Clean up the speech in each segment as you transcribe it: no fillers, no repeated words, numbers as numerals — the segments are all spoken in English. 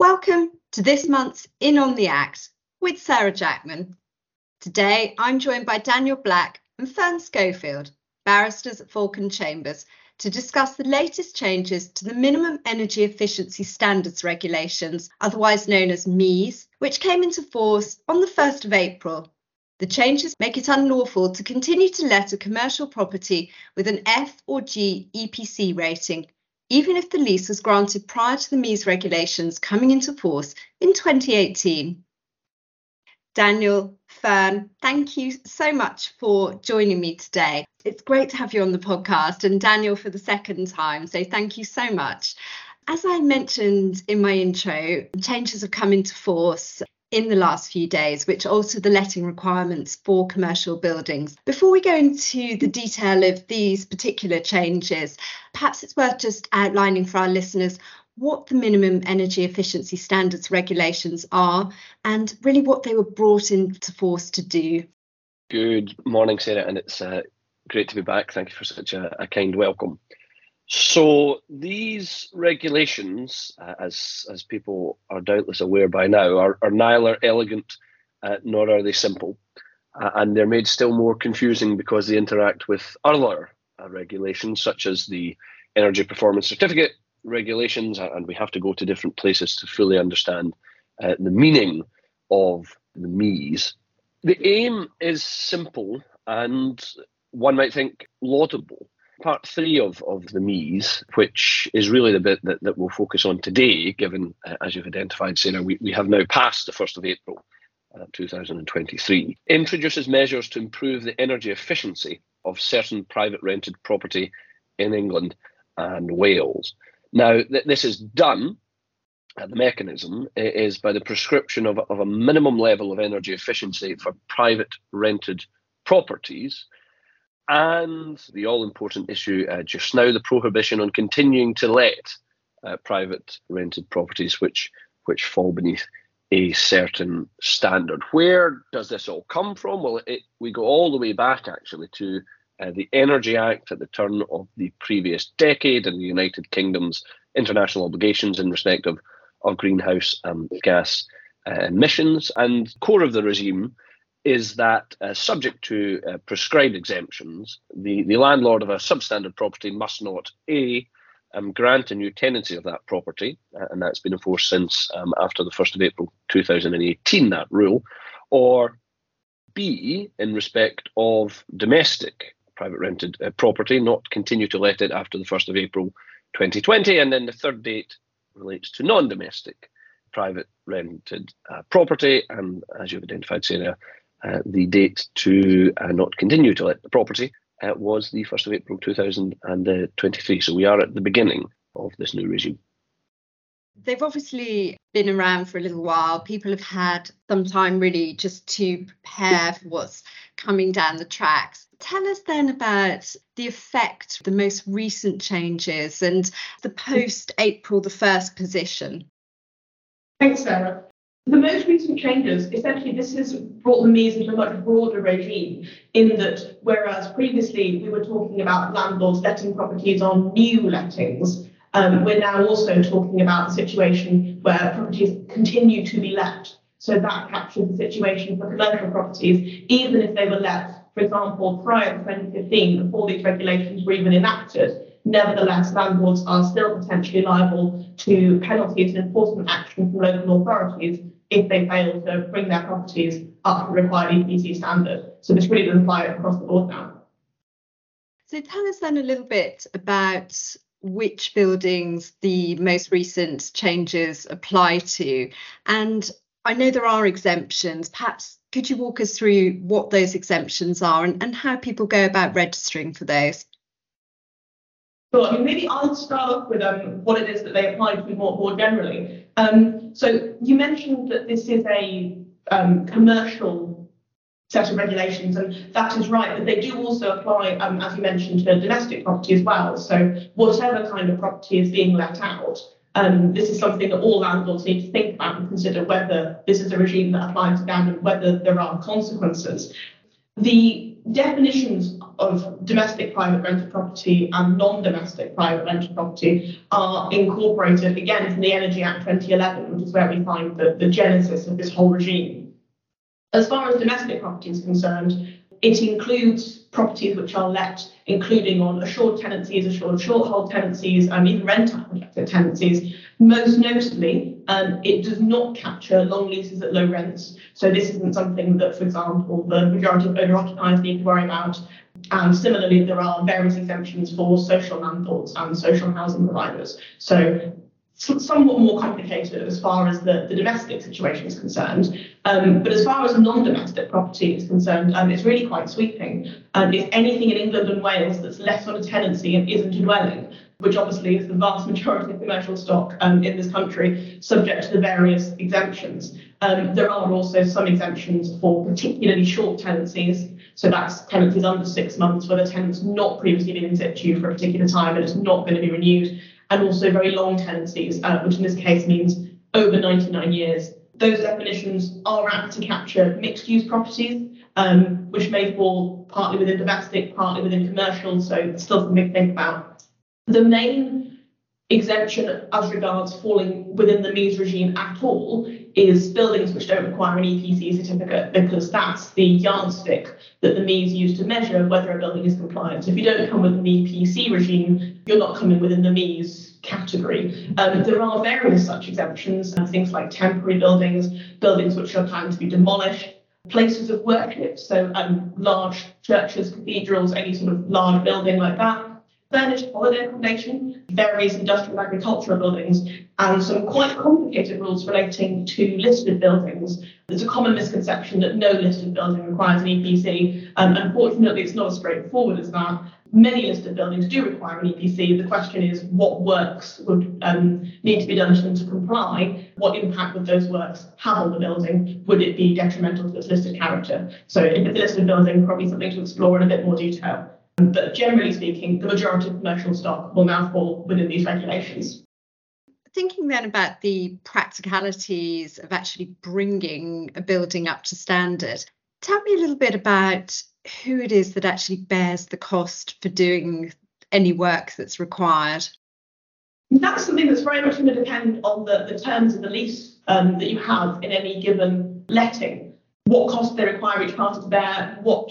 Welcome to this month's In on the Act with Sarah Jackman. Today I'm joined by Daniel Black and Fern Schofield, barristers at Falcon Chambers, to discuss the latest changes to the Minimum Energy Efficiency Standard Regulations, otherwise known as MEES, which came into force on the 1st of April. The changes make it unlawful to continue to let a commercial property with an F or G EPC rating, even if the lease was granted prior to the MEES regulations coming into force in 2018. Daniel, Fern, thank you so much for joining me today. It's great to have you on the podcast, and Daniel for the second time, so thank you so much. As I mentioned in my intro, changes have come into force in the last few days, which alter the letting requirements for commercial buildings. Before we go into the detail of these particular changes, perhaps it's worth just outlining for our listeners what the Minimum Energy Efficiency Standards Regulations are and really what they were brought into force to do. Good morning, Sarah, and it's great to be back. Thank you for such a kind welcome. So these regulations, as people are doubtless aware by now, are neither elegant nor are they simple. And they're made still more confusing because they interact with other regulations, such as the Energy Performance Certificate regulations, and we have to go to different places to fully understand the meaning of the MEES. The aim is simple and, one might think, laudable. Part three of the MEES, which is really the bit that we'll focus on today, given, as you've identified, Sarah, we have now passed the 1st of April 2023, introduces measures to improve the energy efficiency of certain private rented property in England and Wales. Now, this is done, the mechanism is by the prescription of a minimum level of energy efficiency for private rented properties, and the all-important issue just now, the prohibition on continuing to let private rented properties which fall beneath a certain standard. Where does this all come from? Well, we go all the way back, actually, to the Energy Act at the turn of the previous decade and the United Kingdom's international obligations in respect of greenhouse gas emissions. And core of the regime is that subject to prescribed exemptions, the landlord of a substandard property must not A, grant a new tenancy of that property, and that's been enforced since after the 1st of April 2018, that rule, or B, in respect of domestic private rented property, not continue to let it after the 1st of April 2020, and then the third date relates to non-domestic private rented property, and as you've identified, Sarah, the date to not continue to let the property was the 1st of April 2023. So we are at the beginning of this new regime. They've obviously been around for a little while. People have had some time really just to prepare for what's coming down the tracks. Tell us then about the effect of the most recent changes and the post-April the 1st position. Thanks, Sarah. The most recent changes, essentially, this has brought the MEES into a much broader regime, in that whereas previously we were talking about landlords letting properties on new lettings, we're now also talking about the situation where properties continue to be let. So that captures the situation for commercial properties, even if they were let, for example, prior to 2015, before these regulations were even enacted. Nevertheless, landlords are still potentially liable to penalties and enforcement action from local authorities if they fail to bring their properties up to the required EPC standard. So this really does apply across the board now. So tell us then a little bit about which buildings the most recent changes apply to. And I know there are exemptions. Perhaps could you walk us through what those exemptions are and how people go about registering for those? Sure, maybe I'll start off with what it is that they apply to more generally. So you mentioned that this is a commercial set of regulations, and that is right, but they do also apply, as you mentioned, to domestic property as well. So whatever kind of property is being let out, this is something that all landlords need to think about and consider whether this is a regime that applies to them and whether there are consequences. The definitions of domestic private rental property and non-domestic private rental property are incorporated again from the Energy Act 2011, which is where we find the genesis of this whole regime. As far as domestic property is concerned, it includes properties which are let, including on assured tenancies, assured short-hold tenancies, and even rent-out contracted tenancies. Most notably, it does not capture long leases at low rents. So this isn't something that, for example, the majority of owner-occupiers need to worry about. And similarly, there are various exemptions for social landlords and social housing providers. So somewhat more complicated as far as the domestic situation is concerned. But as far as non-domestic property is concerned, it's really quite sweeping. It's anything in England and Wales that's left on a tenancy and isn't a dwelling, which obviously is the vast majority of commercial stock in this country, subject to the various exemptions. There are also some exemptions for particularly short tenancies. So that's tenancies under 6 months where the tenant's not previously been in situ for a particular time and it's not going to be renewed. And also very long tenancies, which in this case means over 99 years. Those definitions are apt to capture mixed-use properties, which may fall partly within domestic, partly within commercial, so still something to think about. The main exemption as regards falling within the MEES regime at all is buildings which don't require an EPC certificate, because that's the yardstick that the MEES use to measure whether a building is compliant. So if you don't come within the EPC regime, you're not coming within the MEES category. There are various such exemptions, things like temporary buildings, buildings which are planned to be demolished, places of worship, so large churches, cathedrals, any sort of large building like that, furnished holiday accommodation, various industrial agricultural buildings, and some quite complicated rules relating to listed buildings. There's a common misconception that no listed building requires an EPC. Unfortunately, it's not as straightforward as that. Many listed buildings do require an EPC. The question is, what works would need to be done to them to comply? What impact would those works have on the building? Would it be detrimental to its listed character? So if it's a listed building, probably something to explore in a bit more detail. But generally speaking, the majority of commercial stock will now fall within these regulations. Thinking then about the practicalities of actually bringing a building up to standard, tell me a little bit about who it is that actually bears the cost for doing any work that's required. That's something that's very much going to depend on the terms of the lease that you have in any given letting. What costs they require each party to bear, what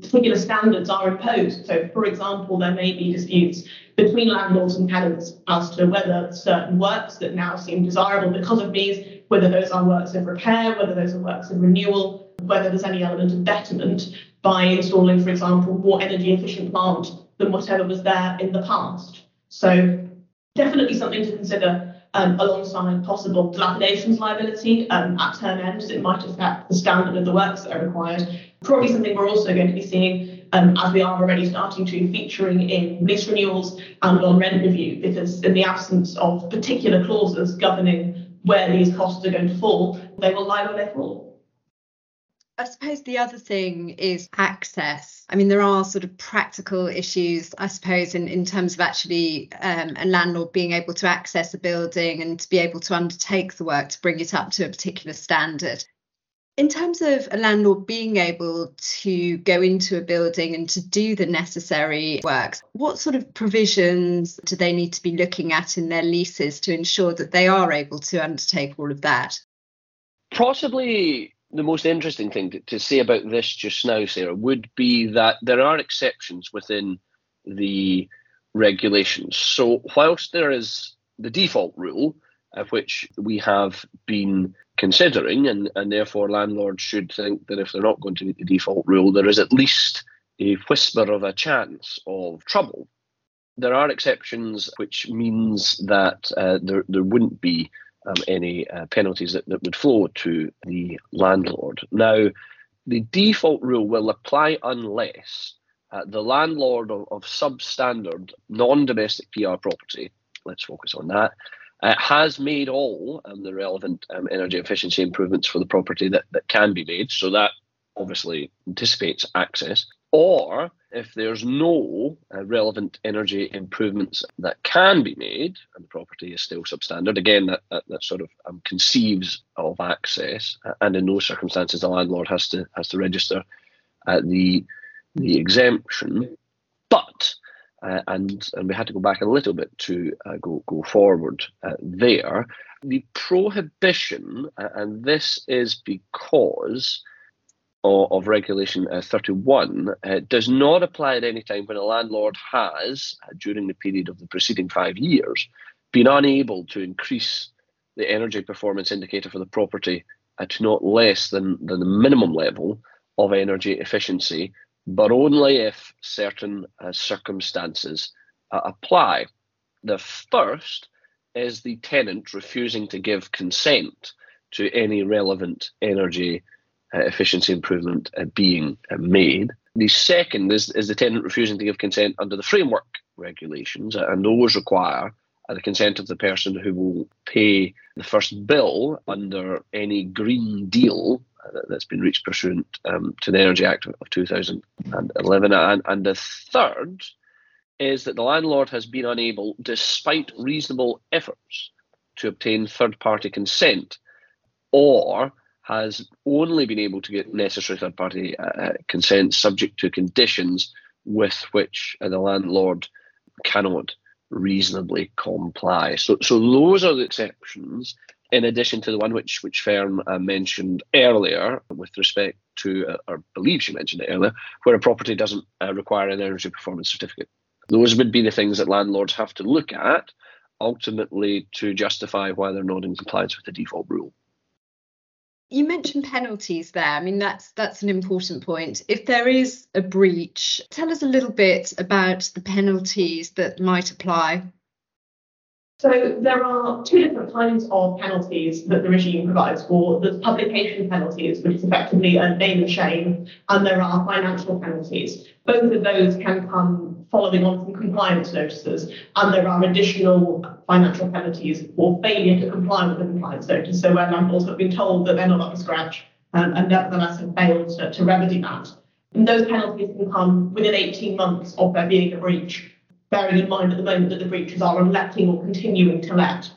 particular standards are imposed. So, for example, there may be disputes between landlords and tenants as to whether certain works that now seem desirable because of these, whether those are works of repair, whether those are works of renewal, whether there's any element of betterment by installing, for example, more energy efficient plant than whatever was there in the past. So definitely something to consider. Alongside possible dilapidations liability at term end, as it might affect the standard of the works that are required. Probably something we're also going to be seeing, as we are already starting to, featuring in lease renewals and on rent review, because in the absence of particular clauses governing where these costs are going to fall, they will lie where they fall. I suppose the other thing is access. I mean, there are sort of practical issues, I suppose, in terms of actually a landlord being able to access a building and to be able to undertake the work to bring it up to a particular standard. In terms of a landlord being able to go into a building and to do the necessary works, what sort of provisions do they need to be looking at in their leases to ensure that they are able to undertake all of that? Possibly the most interesting thing to say about this just now, Sarah, would be that there are exceptions within the regulations. So whilst there is the default rule, which we have been considering, and therefore landlords should think that if they're not going to meet the default rule, there is at least a whisper of a chance of trouble. There are exceptions, which means that there wouldn't be any penalties that would flow to the landlord. Now, the default rule will apply unless the landlord of substandard non-domestic PR property, let's focus on that, has made all the relevant energy efficiency improvements for the property that can be made. So that obviously anticipates access. Or if there's no relevant energy improvements that can be made and the property is still substandard, again, that sort of conceives of access. And in those circumstances, the landlord has to register the the exemption, but and we had to go back a little bit to go forward there. The prohibition, and this is because of Regulation 31, does not apply at any time when a landlord has, during the period of the preceding 5 years, been unable to increase the energy performance indicator for the property to not less than the minimum level of energy efficiency, but only if certain circumstances apply. The first is the tenant refusing to give consent to any relevant energy efficiency improvement being made. The second is the tenant refusing to give consent under the framework regulations, and those require the consent of the person who will pay the first bill under any Green Deal that's been reached pursuant to the Energy Act of 2011. And the third is that the landlord has been unable, despite reasonable efforts, to obtain third-party consent, or has only been able to get necessary third-party consent subject to conditions with which the landlord cannot reasonably comply. So those are the exceptions, in addition to the one which Fern mentioned earlier with respect to, or believe she mentioned it earlier, where a property doesn't require an energy performance certificate. Those would be the things that landlords have to look at, ultimately, to justify why they're not in compliance with the default rule. You mentioned penalties there. I mean, that's an important point. If there is a breach, tell us a little bit about the penalties that might apply. So there are two different kinds of penalties that the regime provides for. There's publication penalties, which is effectively a name and shame, and there are financial penalties. Both of those can come following on from compliance notices, and there are additional financial penalties for failure to comply with the compliance notice. So where landlords have been told that they're not up to scratch and nevertheless have failed to remedy that. And those penalties can come within 18 months of there being a breach, bearing in mind at the moment that the breaches are on letting or continuing to let.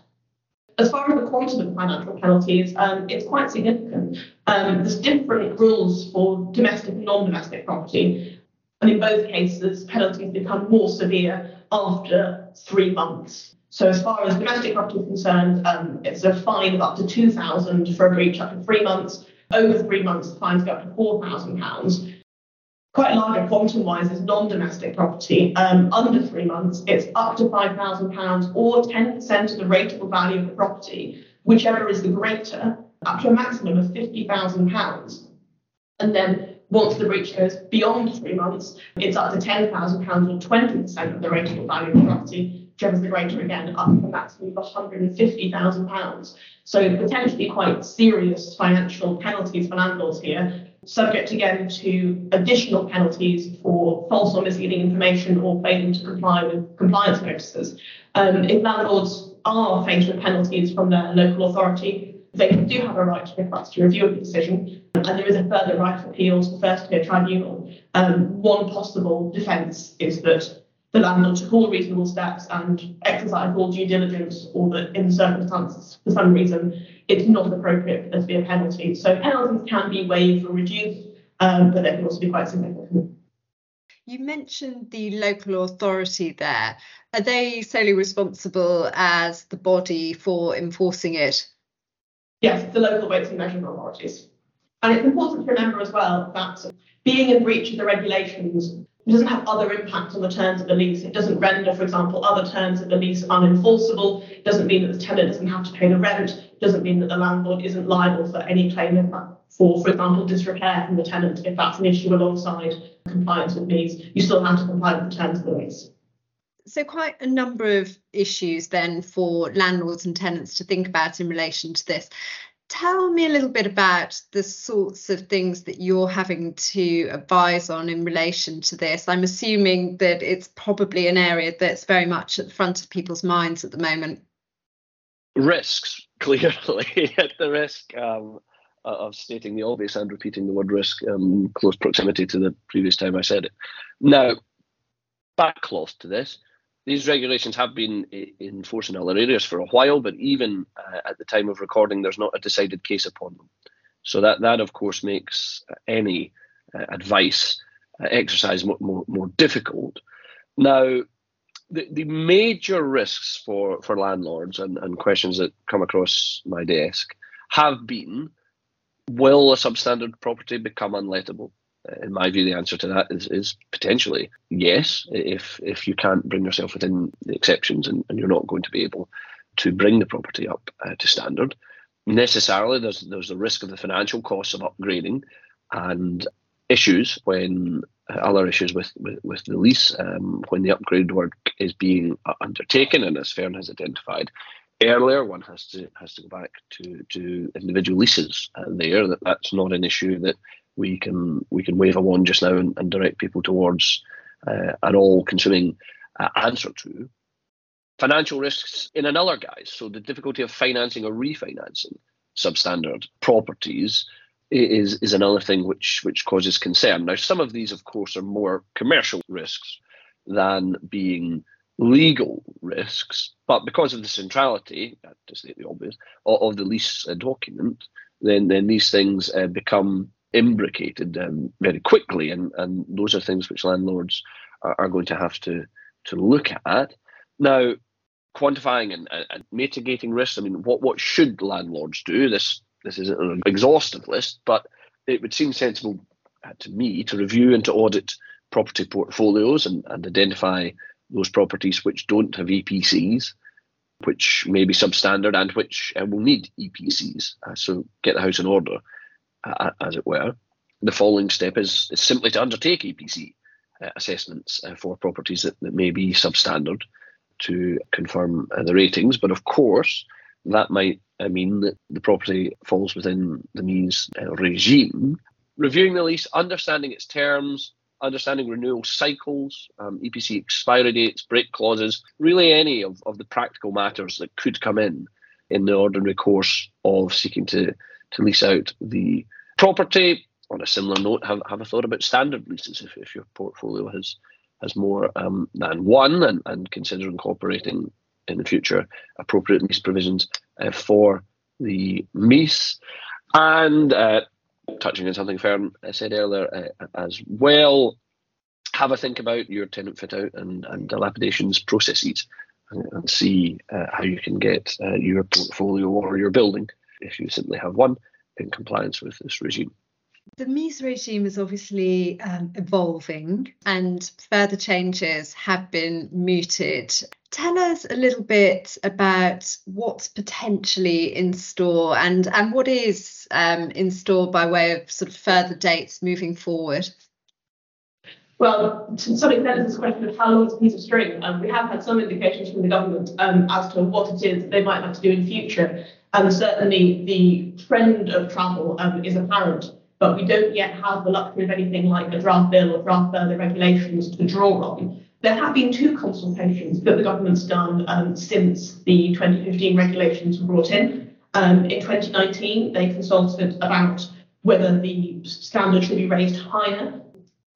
As far as the quantum of financial penalties, it's quite significant. There's different rules for domestic and non-domestic property, and in both cases, penalties become more severe after 3 months. So as far as domestic property is concerned, it's a fine of up to £2,000 for a breach up to 3 months. Over 3 months, the fines go up to £4,000. Quite larger quantum-wise is non-domestic property. Under 3 months, it's up to £5,000 or 10% of the rateable value of the property, whichever is the greater, up to a maximum of £50,000. And then once the breach goes beyond 3 months, it's up to £10,000 or 20% of the rateable value of the property, whichever is the greater again, up to a maximum of £150,000. So potentially quite serious financial penalties for landlords here, subject again to additional penalties for false or misleading information or failing to comply with compliance notices. If landlords are faced with penalties from their local authority, they do have a right to request a review of the decision, and there is a further right of appeal to the first-tier tribunal. One possible defence is that the landlord took all reasonable steps and exercised all due diligence, or that in circumstances, for some reason, it's not appropriate for there to be a penalty. So penalties can be waived or reduced, but they can also be quite significant. You mentioned the local authority there. Are they solely responsible as the body for enforcing it? Yes, the local weights and measurement authorities. And it's important to remember as well that being in breach of the regulations, it doesn't have other impact on the terms of the lease. It doesn't render, for example, other terms of the lease unenforceable. It doesn't mean that the tenant doesn't have to pay the rent. It doesn't mean that the landlord isn't liable for any claim for example, disrepair from the tenant if that's an issue alongside compliance with MEES. You still have to comply with the terms of the lease. So quite a number of issues then for landlords and tenants to think about in relation to this. Tell me a little bit about the sorts of things that you're having to advise on in relation to this. I'm assuming that it's probably an area that's very much at the front of people's minds at the moment. Risks, clearly, at the risk of stating the obvious and repeating the word risk close proximity to the previous time I said it. Now, back close to this, these regulations have been in force in other areas for a while, but even at the time of recording, there's not a decided case upon them. So that, of course, makes any advice exercise more difficult. Now, the major risks for landlords and questions that come across my desk have been, will a substandard property become unlettable? In my view, the answer to that is potentially yes, if you can't bring yourself within the exceptions and you're not going to be able to bring the property up to standard. Necessarily, there's the risk of the financial costs of upgrading and issues when other issues with the lease when the upgrade work is being undertaken. And as Fern has identified earlier, one has to go back to individual leases there. That's not an issue that we can wave a wand just now and direct people towards an all-consuming answer to. Financial risks in another guise. So the difficulty of financing or refinancing substandard properties is another thing which causes concern. Now, some of these, of course, are more commercial risks than being legal risks, but because of the centrality, to state the obvious, of the lease document, then these things become imbricated very quickly, and those are things which landlords are going to have to look at. Now, quantifying and mitigating risks, I mean, what should landlords do? This isn't an exhaustive list, but it would seem sensible to me to review and to audit property portfolios and identify those properties which don't have EPCs, which may be substandard and which will need EPCs. So get the house in order, as it were. The following step is simply to undertake EPC assessments for properties that may be substandard to confirm the ratings. But of course, that might mean that the property falls within the MEES regime. Reviewing the lease, understanding its terms, understanding renewal cycles, EPC expiry dates, break clauses, really any of the practical matters that could come in the ordinary course of seeking to lease out the property. On a similar note, have a thought about standard leases if your portfolio has more than one, and consider incorporating in the future appropriate lease provisions for the MEES. And touching on something Fern said earlier as well, have a think about your tenant fit out and dilapidations processes and see how you can get your portfolio or your building, if you simply have one, in compliance with this regime. The MEES regime is obviously evolving, and further changes have been mooted. Tell us a little bit about what's potentially in store and what is in store by way of sort of further dates moving forward. Well, to some extent, it's a question of how long is a piece of string. We have had some indications from the government as to what it is that they might have to do in future. And certainly the trend of travel is apparent, but we don't yet have the luxury of anything like a draft bill or draft further regulations to draw on. There have been two consultations that the government's done since the 2015 regulations were brought in. In 2019, they consulted about whether the standard should be raised higher,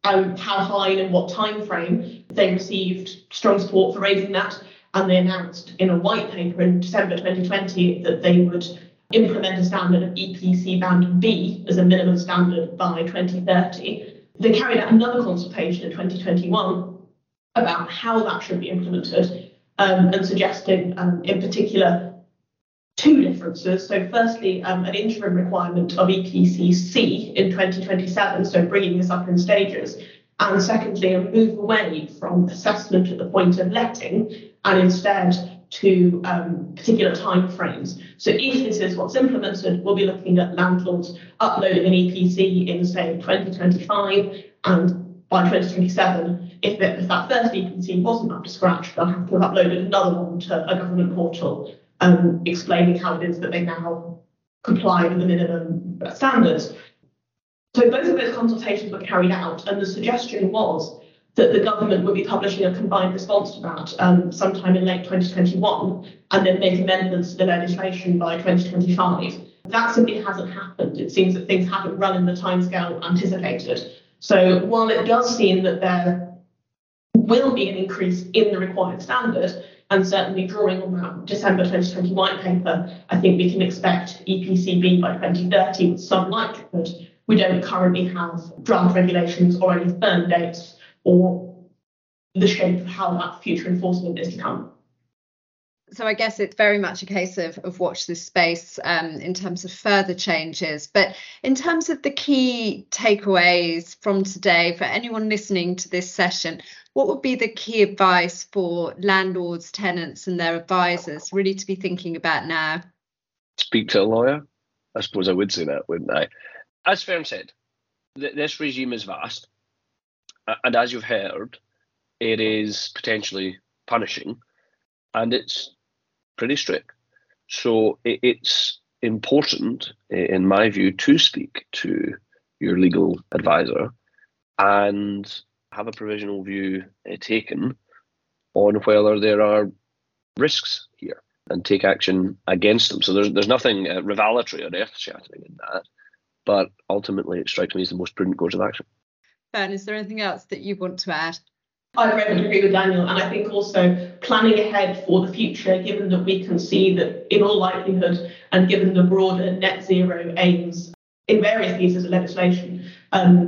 how high and in what time frame. They received strong support for raising that, and they announced in a white paper in December 2020 that they would implement a standard of EPC Band B as a minimum standard by 2030. They carried out another consultation in 2021 about how that should be implemented, and suggesting, in particular, two differences. So firstly, an interim requirement of EPC C in 2027, so bringing this up in stages. And secondly, a move away from assessment at the point of letting and instead to particular timeframes. So if this is what's implemented, we'll be looking at landlords uploading an EPC in, say, 2025, and by 2027, if that first EPC wasn't up to scratch, they'll have to have uploaded another one to a government portal explaining how it is that they now comply with the minimum standards. So both of those consultations were carried out, and the suggestion was that the government would be publishing a combined response to that sometime in late 2021, and then make amendments to the legislation by 2025. That simply hasn't happened. It seems that things haven't run in the timescale anticipated. So while it does seem that there will be an increase in the required standard, and certainly drawing on that December 2020 white paper, I think we can expect EPC B by 2030 with some likelihood, We don't currently have draft regulations or any firm dates or the shape of how that future enforcement is to come. So I guess it's very much a case of watch this space in terms of further changes. But in terms of the key takeaways from today, for anyone listening to this session, what would be the key advice for landlords, tenants and their advisors really to be thinking about now? Speak to a lawyer. I suppose I would say that, wouldn't I? As Fern said, this regime is vast. And as you've heard, it is potentially punishing and it's pretty strict. So it's important, in my view, to speak to your legal advisor and have a provisional view taken on whether there are risks here and take action against them. So there's nothing revelatory or earth-shattering in that, but ultimately it strikes me as the most prudent course of action. Fern, is there anything else that you want to add? I very much agree with Daniel, and I think also planning ahead for the future, given that we can see that in all likelihood and given the broader net zero aims in various pieces of legislation,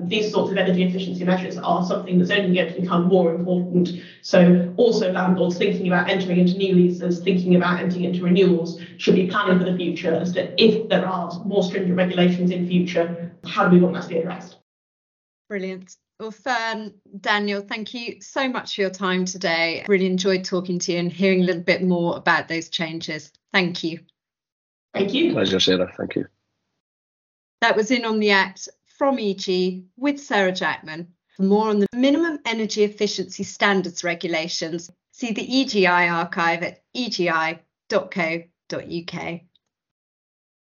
these sorts of energy efficiency measures are something that's only going to become more important. So also landlords thinking about entering into new leases, thinking about entering into renewals, should be planning for the future as to if there are more stringent regulations in future, how do we want that to be addressed? Brilliant. Well, Fern, Daniel, thank you so much for your time today. Really enjoyed talking to you and hearing a little bit more about those changes. Thank you. Thank you. Pleasure, Sarah. Thank you. That was In on the Act from EG with Sarah Jackman. For more on the Minimum Energy Efficiency Standards Regulations, see the EGI archive at egi.co.uk.